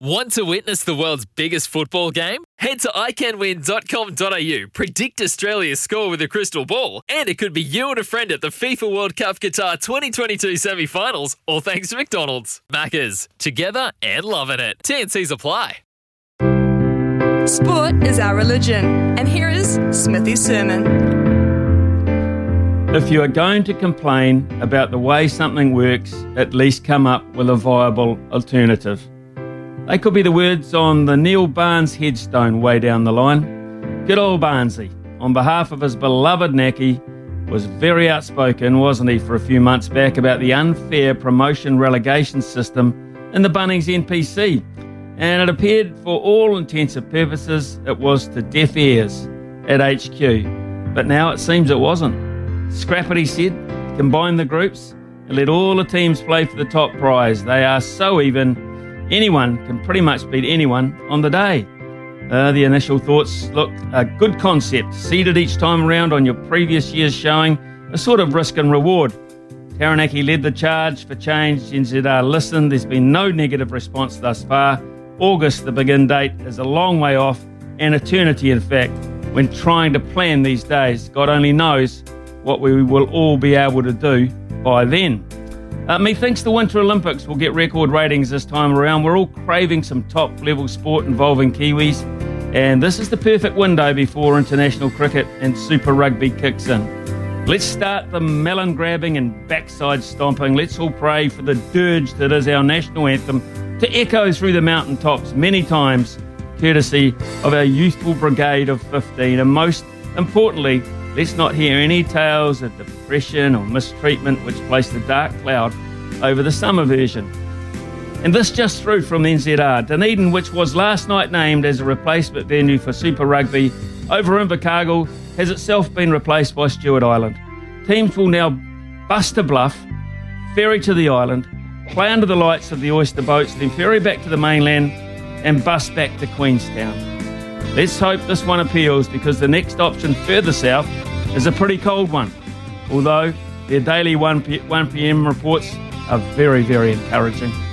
Want to witness the world's biggest football game? Head to iCanWin.com.au, predict Australia's score with a crystal ball, and it could be you and a friend at the FIFA World Cup Qatar 2022 semi-finals, all thanks to McDonald's. Maccas, together and loving it. TNCs apply. Sport is our religion, and here is Smithy's sermon. If you are going to complain about the way something works, at least come up with a viable alternative. They could be the words on the Neil Barnes headstone way down the line. Good old Barnesy, on behalf of his beloved Nacky, was very outspoken, wasn't he, for a few months back about the unfair promotion relegation system in the Bunnings NPC. And it appeared, for all intents and purposes, it was to deaf ears at HQ. But now it seems it wasn't. Scrap it, he said, combine the groups and let all the teams play for the top prize. They are so even. Anyone can pretty much beat anyone on the day. The initial thoughts, look, a good concept, seeded each time around on your previous year's showing, a sort of risk and reward. Taranaki led the charge for change. NZR listened. There's been no negative response thus far. August, the begin date, is a long way off, an eternity in fact, when trying to plan these days. God only knows what we will all be able to do by then. Methinks the Winter Olympics will get record ratings this time around. We're all craving some top-level sport involving Kiwis, and this is the perfect window before international cricket and Super Rugby kicks in. Let's start the melon grabbing and backside stomping. Let's all pray for the dirge that is our national anthem to echo through the mountaintops many times, courtesy of our youthful brigade of 15. And most importantly, let's not hear any tales of depression or mistreatment which placed a dark cloud over the summer version. And this just through from the NZR. Dunedin, which was last night named as a replacement venue for Super Rugby over Invercargill, has itself been replaced by Stewart Island. Teams will now bust to Bluff, ferry to the island, play under the lights of the oyster boats, then ferry back to the mainland and bus back to Queenstown. Let's hope this one appeals, because the next option further south is a pretty cold one, although their daily 1pm reports are very, very encouraging.